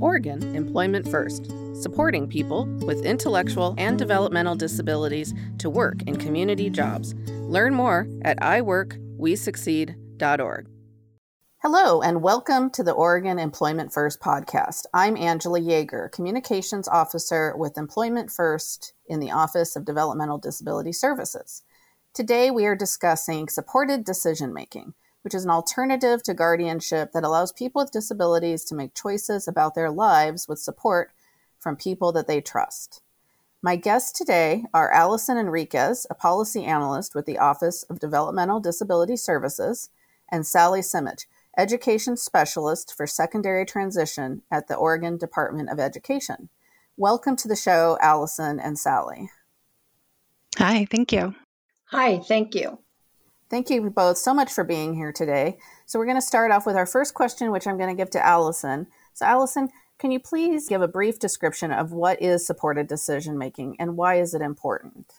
Oregon Employment First, supporting people with intellectual and developmental disabilities to work in community jobs. Learn more at iWorkWeSucceed.org. Hello, and welcome to the Oregon Employment First podcast. I'm Angela Yeager, Communications Officer with Employment First in the Office of Developmental Disability Services. Today, we are discussing supported decision-making, which is an alternative to guardianship that allows people with disabilities to make choices about their lives with support from people that they trust. My guests today are Allison Enriquez, a policy analyst with the Office of Developmental Disability Services, and Sally Simich, education specialist for secondary transition at the Oregon Department of Education. Welcome to the show, Allison and Sally. Hi, thank you. Hi, thank you. Thank you both so much for being here today. So we're going to start off with our first question, which I'm going to give to Allison. So Allison, can you please give a brief description of what is supported decision-making and why is it important?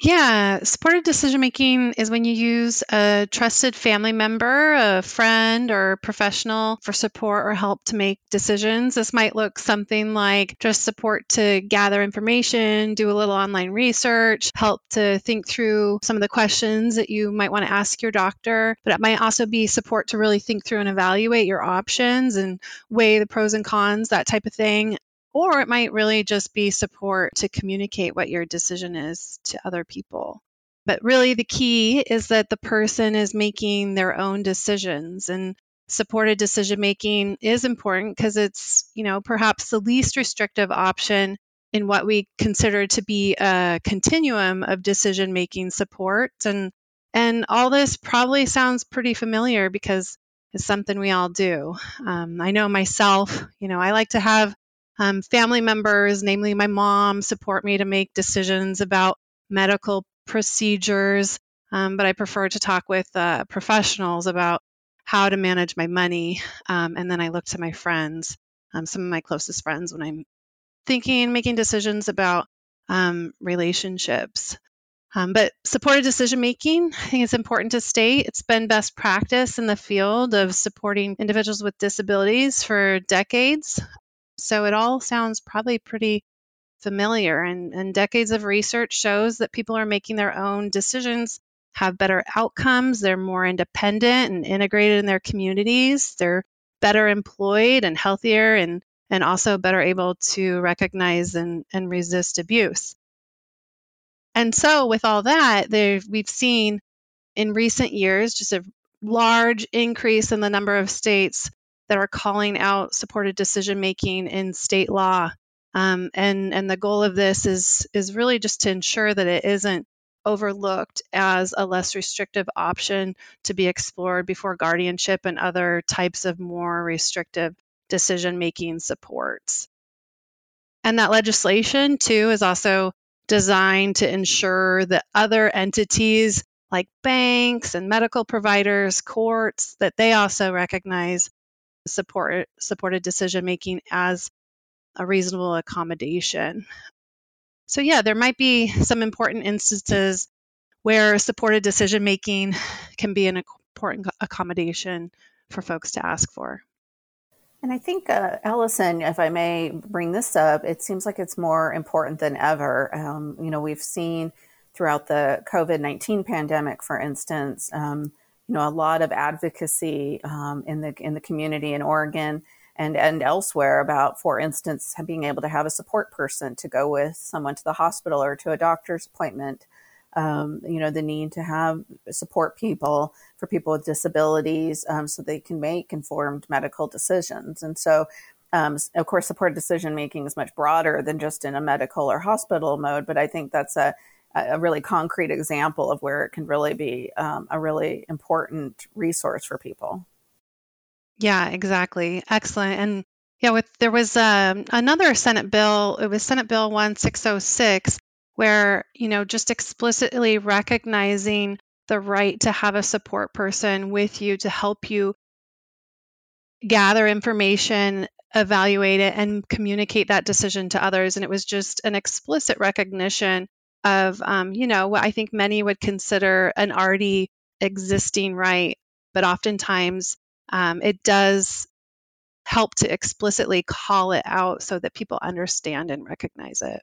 Yeah, supported decision-making is when you use a trusted family member, a friend, or professional for support or help to make decisions. This might look something like just support to gather information, do a little online research, help to think through some of the questions that you might want to ask your doctor. But it might also be support to really think through and evaluate your options and weigh the pros and cons, that type of thing. Or it might really just be support to communicate what your decision is to other people. But really the key is that the person is making their own decisions. And supported decision-making is important because it's, perhaps the least restrictive option in what we consider to be a continuum of decision-making support. And all this probably sounds pretty familiar because it's something we all do. I know myself, I like to have family members, namely my mom, support me to make decisions about medical procedures, but I prefer to talk with professionals about how to manage my money, and then I look to my friends, some of my closest friends, when I'm making decisions about relationships. But supported decision-making, I think it's important to state, it's been best practice in the field of supporting individuals with disabilities for decades. So it all sounds probably pretty familiar, and decades of research shows that people are making their own decisions, have better outcomes, they're more independent and integrated in their communities, they're better employed and healthier, and also better able to recognize and resist abuse. And so with all that, we've seen in recent years just a large increase in the number of states that are calling out supported decision-making in state law. And the goal of this is really just to ensure that it isn't overlooked as a less restrictive option to be explored before guardianship and other types of more restrictive decision-making supports. And that legislation, too, is also designed to ensure that other entities like banks and medical providers, courts, that they also recognize supported decision-making as a reasonable accommodation. So yeah, there might be some important instances where supported decision-making can be an important accommodation for folks to ask for. And I think, Allison, if I may bring this up, it seems like it's more important than ever. We've seen throughout the COVID-19 pandemic, for instance, a lot of advocacy in the community in Oregon and elsewhere about, for instance, being able to have a support person to go with someone to the hospital or to a doctor's appointment. The need to have support people for people with disabilities so they can make informed medical decisions. And so, of course, supported decision making is much broader than just in a medical or hospital mode. But I think that's a really concrete example of where it can really be a really important resource for people. Yeah, exactly. Excellent. And yeah, there was another Senate bill. It was Senate Bill 1606, where, just explicitly recognizing the right to have a support person with you to help you gather information, evaluate it, and communicate that decision to others. And it was just an explicit recognition of, what I think many would consider an already existing right, but oftentimes it does help to explicitly call it out so that people understand and recognize it.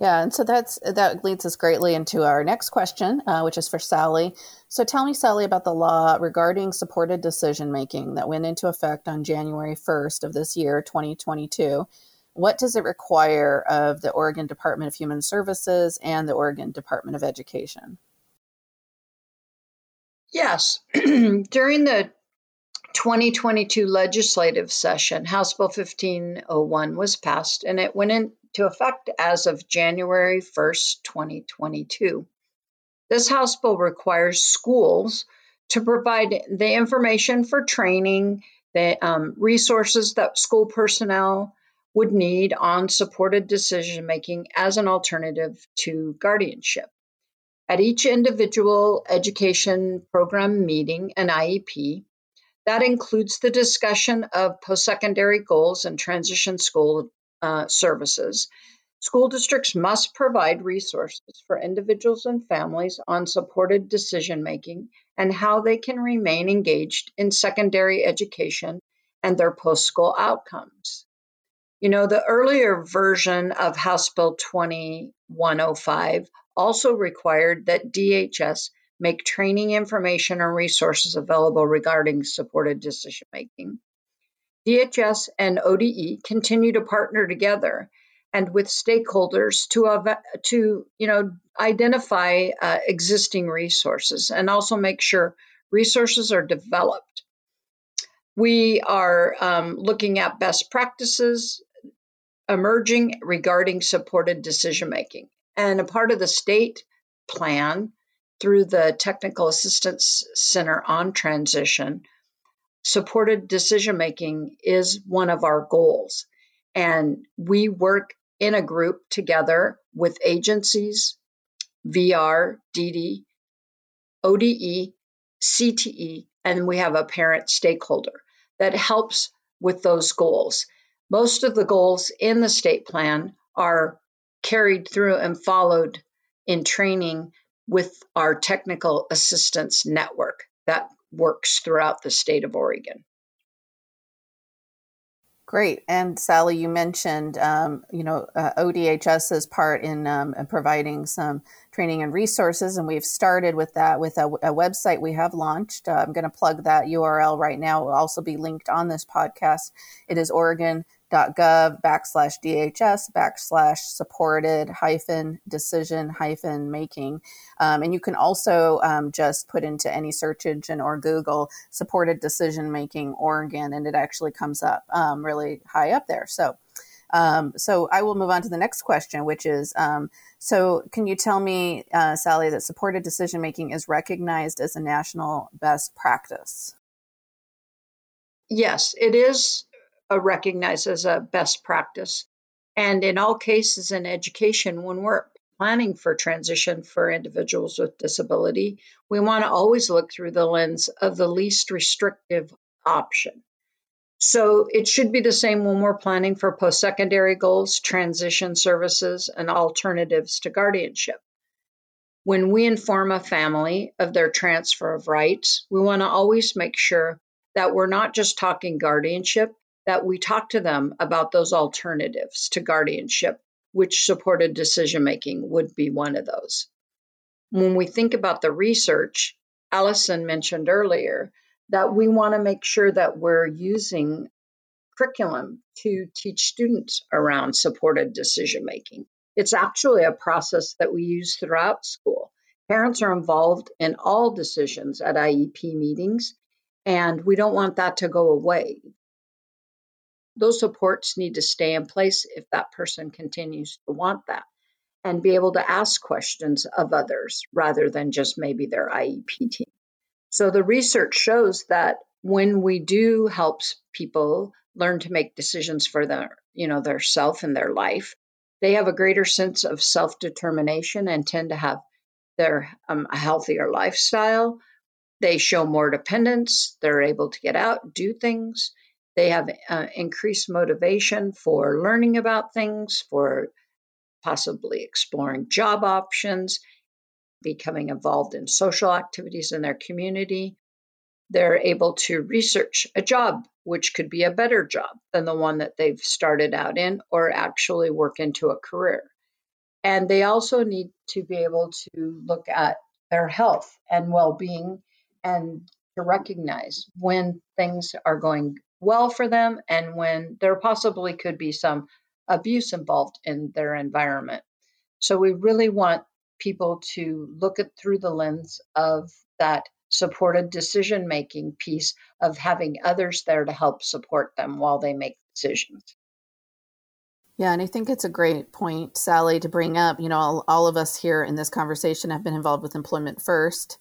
Yeah, and so that leads us greatly into our next question, which is for Sally. So tell me, Sally, about the law regarding supported decision-making that went into effect on January 1st of this year, 2022. What does it require of the Oregon Department of Human Services and the Oregon Department of Education? Yes. During the 2022 legislative session, House Bill 1501 was passed, and it went into effect as of January 1st, 2022. This House bill requires schools to provide the information for training, the resources that school personnel would need on supported decision-making as an alternative to guardianship. At each individual education program meeting, an IEP, that includes the discussion of post-secondary goals and transition school services. School districts must provide resources for individuals and families on supported decision-making and how they can remain engaged in secondary education and their post-school outcomes. You know, the earlier version of House Bill 2105 also required that DHS make training information and resources available regarding supported decision-making. DHS and ODE continue to partner together and with stakeholders to identify existing resources and also make sure resources are developed. We are looking at best practices emerging regarding supported decision-making. And a part of the state plan through the Technical Assistance Center on Transition, supported decision-making is one of our goals. And we work in a group together with agencies, VR, DD, ODE, CTE, and we have a parent stakeholder that helps with those goals. Most of the goals in the state plan are carried through and followed in training with our technical assistance network that works throughout the state of Oregon. Great. And Sally, you mentioned, ODHS's part in providing some training and resources. And we've started with that with a website we have launched. I'm going to plug that URL right now. It will also be linked on this podcast. It is Oregon.gov/DHS/supported-decision-making. And you can also just put into any search engine or Google supported decision-making Oregon, and it actually comes up really high up there. So I will move on to the next question, which is, so can you tell me, Sally, that supported decision-making is recognized as a national best practice? Yes, it is recognized as a best practice. And in all cases in education, when we're planning for transition for individuals with disability, we want to always look through the lens of the least restrictive option. So it should be the same when we're planning for post-secondary goals, transition services, and alternatives to guardianship. When we inform a family of their transfer of rights, we want to always make sure that we're not just talking guardianship, that we talk to them about those alternatives to guardianship, which supported decision-making would be one of those. When we think about the research, Allison mentioned earlier that we want to make sure that we're using curriculum to teach students around supported decision-making. It's actually a process that we use throughout school. Parents are involved in all decisions at IEP meetings, and we don't want that to go away. Those supports need to stay in place if that person continues to want that and be able to ask questions of others rather than just maybe their IEP team. So the research shows that when we do help people learn to make decisions for their self and their life, they have a greater sense of self-determination and tend to have a healthier lifestyle. They show more dependence. They're able to get out, do things. They have increased motivation for learning about things, for possibly exploring job options, becoming involved in social activities in their community. They're able to research a job, which could be a better job than the one that they've started out in or actually work into a career. And they also need to be able to look at their health and well-being and to recognize when things are going well for them and when there possibly could be some abuse involved in their environment. So we really want people to look at through the lens of that supported decision-making piece of having others there to help support them while they make decisions. Yeah, and I think it's a great point, Sally, to bring up. You know, all of us here in this conversation have been involved with Employment First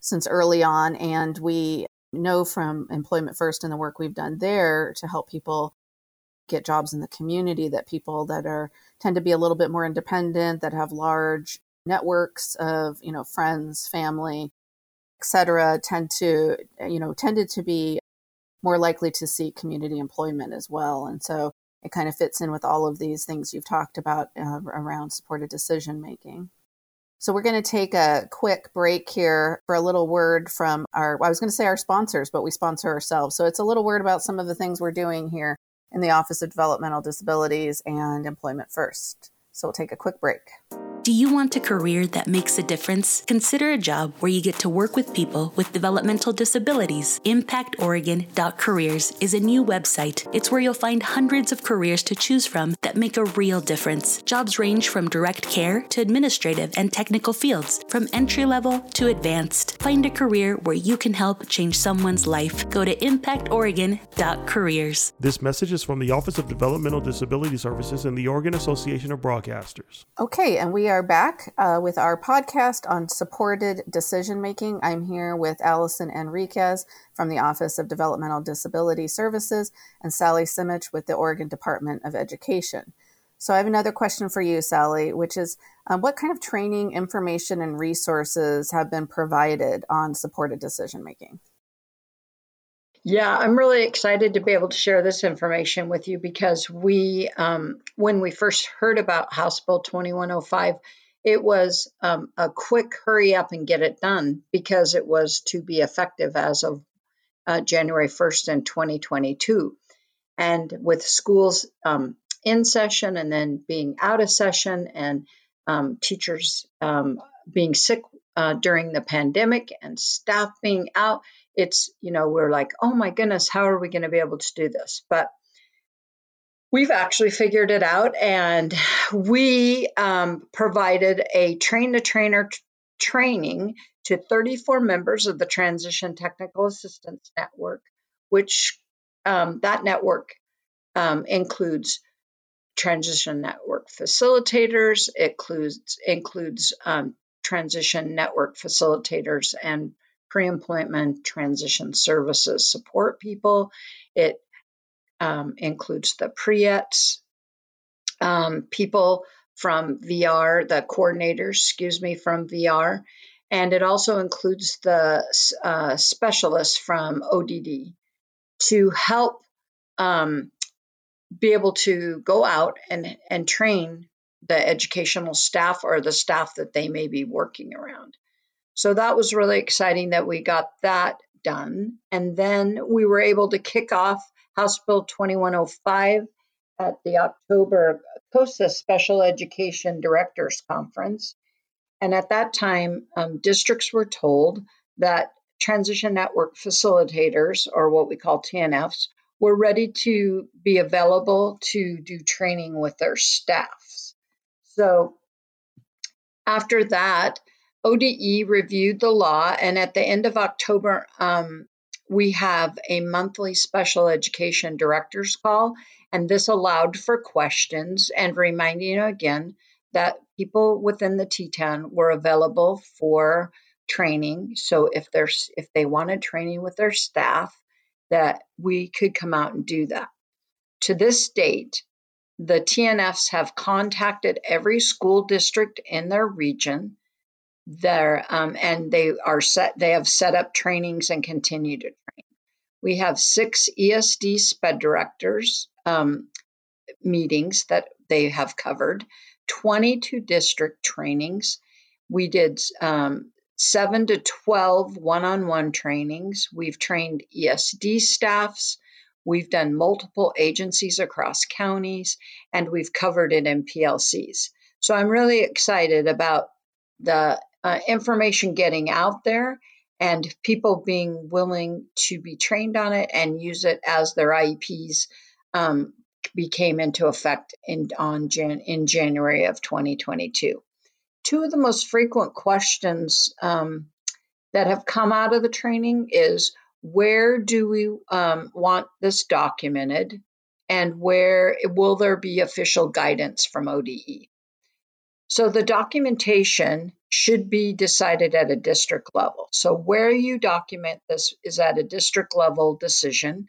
since early on, and we know from Employment First and the work we've done there to help people get jobs in the community that people that are tend to be a little bit more independent, that have large networks of, you know, friends, family, et cetera, tended to be more likely to seek community employment as well. And so it kind of fits in with all of these things you've talked about around supported decision making. So we're going to take a quick break here for a little word from our sponsors, but we sponsor ourselves. So it's a little word about some of the things we're doing here in the Office of Developmental Disabilities and Employment First. So we'll take a quick break. Do you want a career that makes a difference? Consider a job where you get to work with people with developmental disabilities. ImpactOregon.careers is a new website. It's where you'll find hundreds of careers to choose from that make a real difference. Jobs range from direct care to administrative and technical fields, from entry-level to advanced. Find a career where you can help change someone's life. Go to ImpactOregon.careers. This message is from the Office of Developmental Disability Services and the Oregon Association of Broadcasters. Okay, and we are back with our podcast on supported decision making. I'm here with Allison Enriquez from the Office of Developmental Disability Services and Sally Simich with the Oregon Department of Education. So I have another question for you, Sally, which is what kind of training, information, and resources have been provided on supported decision making? Yeah, I'm really excited to be able to share this information with you because we, when we first heard about House Bill 2105, it was a quick hurry up and get it done because it was to be effective as of January 1st in 2022. And with schools in session and then being out of session and teachers being sick during the pandemic and staff being out, it's, you know, we're like, oh my goodness, how are we going to be able to do this? But we've actually figured it out, and we provided a train-the-trainer training to 34 members of the Transition Technical Assistance Network, which that network includes Transition Network facilitators, it includes Transition Network facilitators and pre-employment transition services support people. It includes the pre-ets, people from VR, the coordinators, from VR. And it also includes the specialists from ODD to help be able to go out and train the educational staff or the staff that they may be working around. So that was really exciting that we got that done. And then we were able to kick off House Bill 2105 at the October COSA Special Education Directors Conference. And at that time, districts were told that Transition Network facilitators, or what we call TNFs, were ready to be available to do training with their staffs. So after that, ODE reviewed the law, and at the end of October, we have a monthly special education director's call, and this allowed for questions and reminding you again that people within the TTAN were available for training. So if they wanted training with their staff, that we could come out and do that. To this date, the TNFs have contacted every school district in their region. And they have set up trainings and continue to train. We have 6 ESD SPED directors meetings that they have covered, 22 district trainings. We did 7 to 12 one-on-one trainings. We've trained ESD staffs. We've done multiple agencies across counties, and we've covered it in PLCs. So I'm really excited about the information getting out there and people being willing to be trained on it and use it as their IEPs became into effect in January of 2022. Two of the most frequent questions that have come out of the training is, where do we want this documented, and where will there be official guidance from ODE? So the documentation should be decided at a district level. So where you document this is at a district level decision.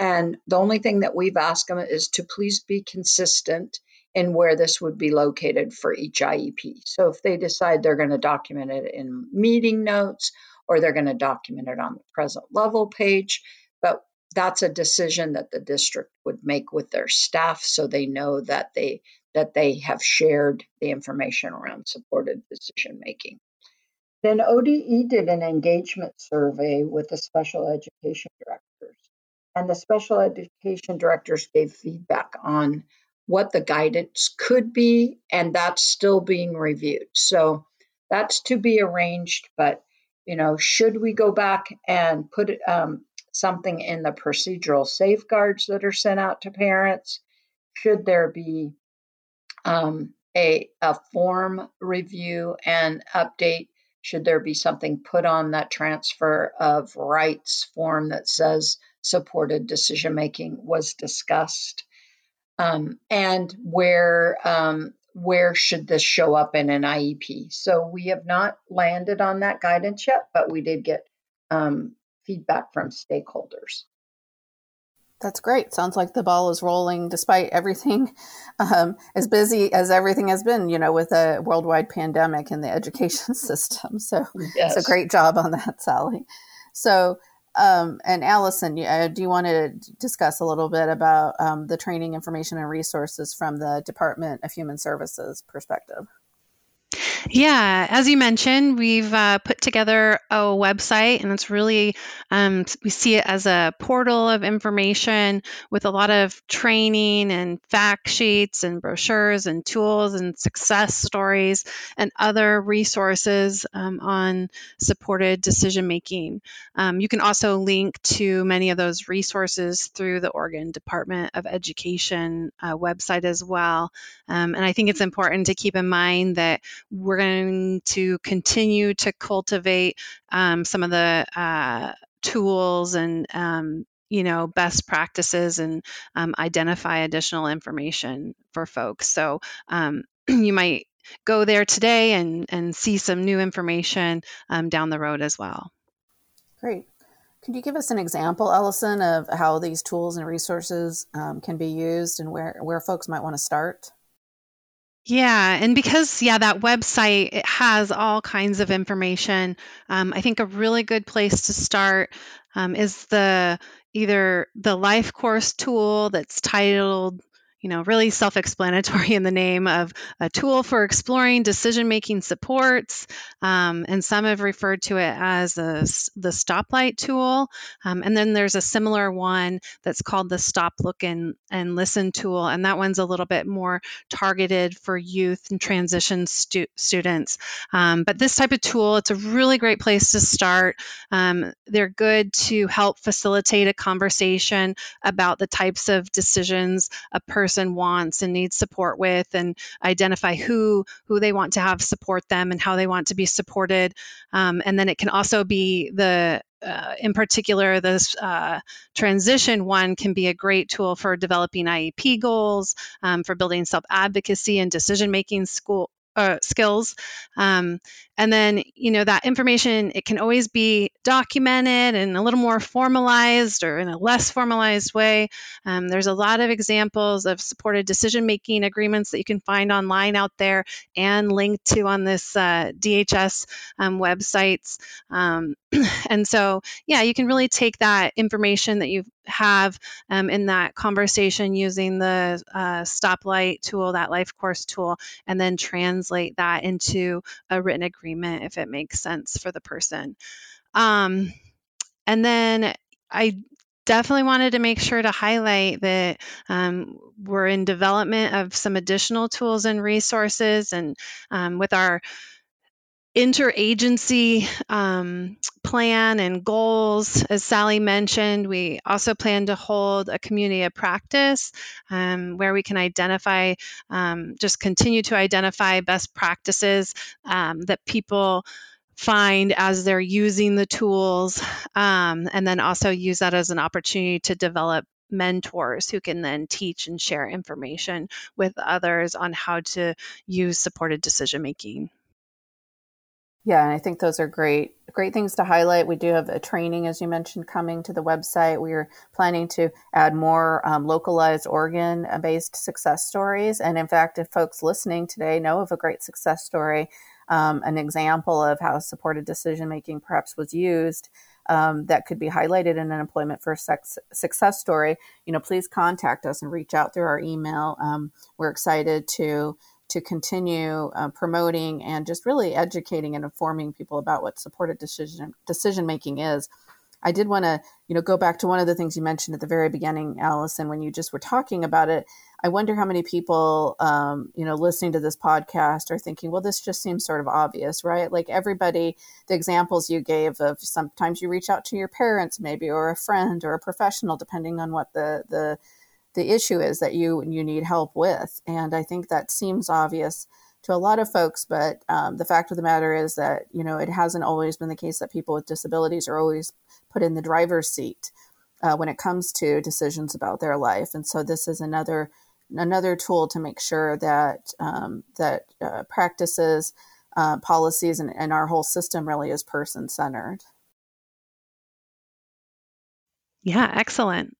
And the only thing that we've asked them is to please be consistent in where this would be located for each IEP. So if they decide they're going to document it in meeting notes, or they're going to document it on the present level page, but that's a decision that the district would make with their staff, so they know that they have shared the information around supported decision-making. Then ODE did an engagement survey with the special education directors, and the special education directors gave feedback on what the guidance could be, and that's still being reviewed. So that's to be arranged, but should we go back and put something in the procedural safeguards that are sent out to parents? Should there be a form review and update? Should there be something put on that transfer of rights form that says supported decision-making was discussed? And where should this show up in an IEP? So we have not landed on that guidance yet, but we did get feedback from stakeholders. That's great. Sounds like the ball is rolling despite everything, as busy as everything has been, with a worldwide pandemic in the education system. So yes. It's a great job on that, Sally. So, and Allison, do you want to discuss a little bit about the training information and resources from the Department of Human Services perspective? Yeah, as you mentioned, we've put together a website, and it's really, we see it as a portal of information with a lot of training and fact sheets and brochures and tools and success stories and other resources on supported decision making. You can also link to many of those resources through the Oregon Department of Education website as well. And I think it's important to keep in mind that we're going to continue to cultivate some of the tools and best practices and identify additional information for folks. So you might go there today and see some new information down the road as well. Great. Could you give us an example, Allison, of how these tools and resources can be used and where folks might want to start? Yeah, and because, that website, it has all kinds of information. I think a really good place to start is either the life course tool that's titled, really self-explanatory in the name of a tool for exploring decision-making supports. And some have referred to it as the stoplight tool. And then there's a similar one that's called the Stop, Look, and Listen tool. And that one's a little bit more targeted for youth and transition students. But this type of tool, it's a really great place to start. They're good to help facilitate a conversation about the types of decisions a person wants and needs support with, and identify who they want to have support them and how they want to be supported. And then it can also be in particular, this transition one can be a great tool for developing IEP goals, for building self-advocacy and decision-making skills. And then, that information, it can always be documented in a little more formalized or in a less formalized way. There's a lot of examples of supported decision-making agreements that you can find online out there and linked to on this DHS websites. And so, you can really take that information that you've have in that conversation using the stoplight tool, that life course tool, and then translate that into a written agreement if it makes sense for the person. And then I definitely wanted to make sure to highlight that we're in development of some additional tools and resources, and with our interagency plan and goals. As Sally mentioned, we also plan to hold a community of practice where we can identify, just continue to identify best practices that people find as they're using the tools, and then also use that as an opportunity to develop mentors who can then teach and share information with others on how to use supported decision-making. Yeah, and I think those are great things to highlight. We do have a training, as you mentioned, coming to the website. We are planning to add more localized Oregon-based success stories. And in fact, if folks listening today know of a great success story, an example of how supported decision-making perhaps was used, that could be highlighted in an Employment First success story, please contact us and reach out through our email. We're excited to continue promoting and just really educating and informing people about what supported decision-making is. I did want to, go back to one of the things you mentioned at the very beginning, Allison, when you just were talking about it. I wonder how many people, listening to this podcast are thinking, well, this just seems sort of obvious, right? Like everybody, the examples you gave of sometimes you reach out to your parents maybe, or a friend or a professional, depending on what the issue is that you need help with. And I think that seems obvious to a lot of folks, but the fact of the matter is that, it hasn't always been the case that people with disabilities are always put in the driver's seat when it comes to decisions about their life. And so this is another tool to make sure that that practices, policies, and our whole system really is person-centered. Yeah, excellent.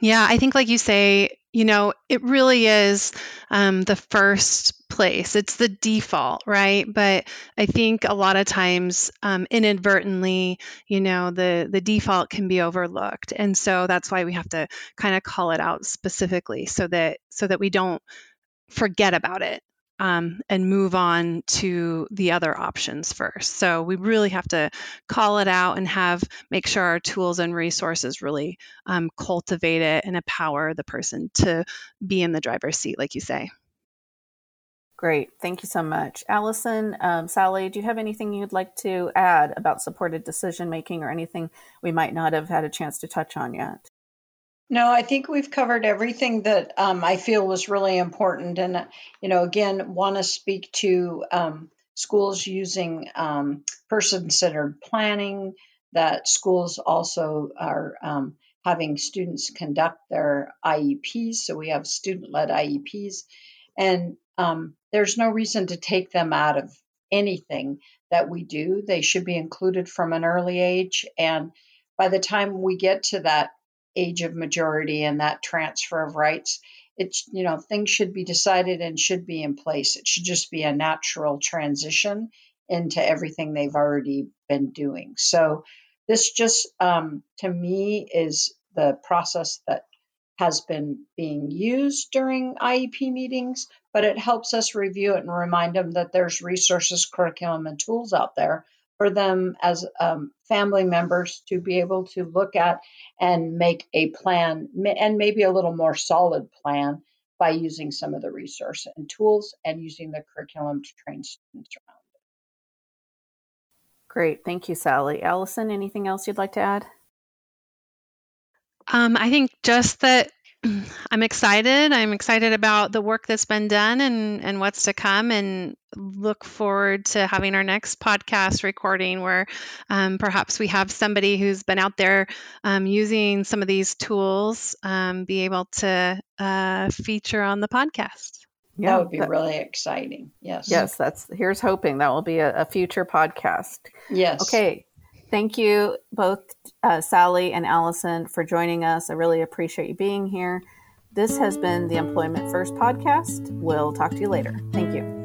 Yeah, I think like you say, it really is the first place. It's the default, right? But I think a lot of times inadvertently, the default can be overlooked. And so that's why we have to kind of call it out specifically so that we don't forget about it and move on to the other options first. So we really have to call it out and make sure our tools and resources really cultivate it and empower the person to be in the driver's seat, like you say. Great. Thank you so much. Allison, Sally, do you have anything you'd like to add about supported decision-making or anything we might not have had a chance to touch on yet? No, I think we've covered everything that I feel was really important. And, again, want to speak to schools using person-centered planning, that schools also are having students conduct their IEPs. So we have student-led IEPs. And there's no reason to take them out of anything that we do. They should be included from an early age. And by the time we get to that age of majority and that transfer of rights, it's, things should be decided and should be in place. It should just be a natural transition into everything they've already been doing. So this just, to me, is the process that has been being used during IEP meetings, but it helps us review it and remind them that there's resources, curriculum, and tools out there for them as family members to be able to look at and make a plan, and maybe a little more solid plan, by using some of the resources and tools and using the curriculum to train students around it. Great. Thank you, Sally. Allison, anything else you'd like to add? I think just that I'm excited about the work that's been done and what's to come, and look forward to having our next podcast recording where perhaps we have somebody who's been out there using some of these tools be able to feature on the podcast. Yeah, that would be really exciting. Yes. Here's hoping that will be a future podcast. Yes. Okay. Thank you both, Sally and Allison, for joining us. I really appreciate you being here. This has been the Employment First podcast. We'll talk to you later. Thank you.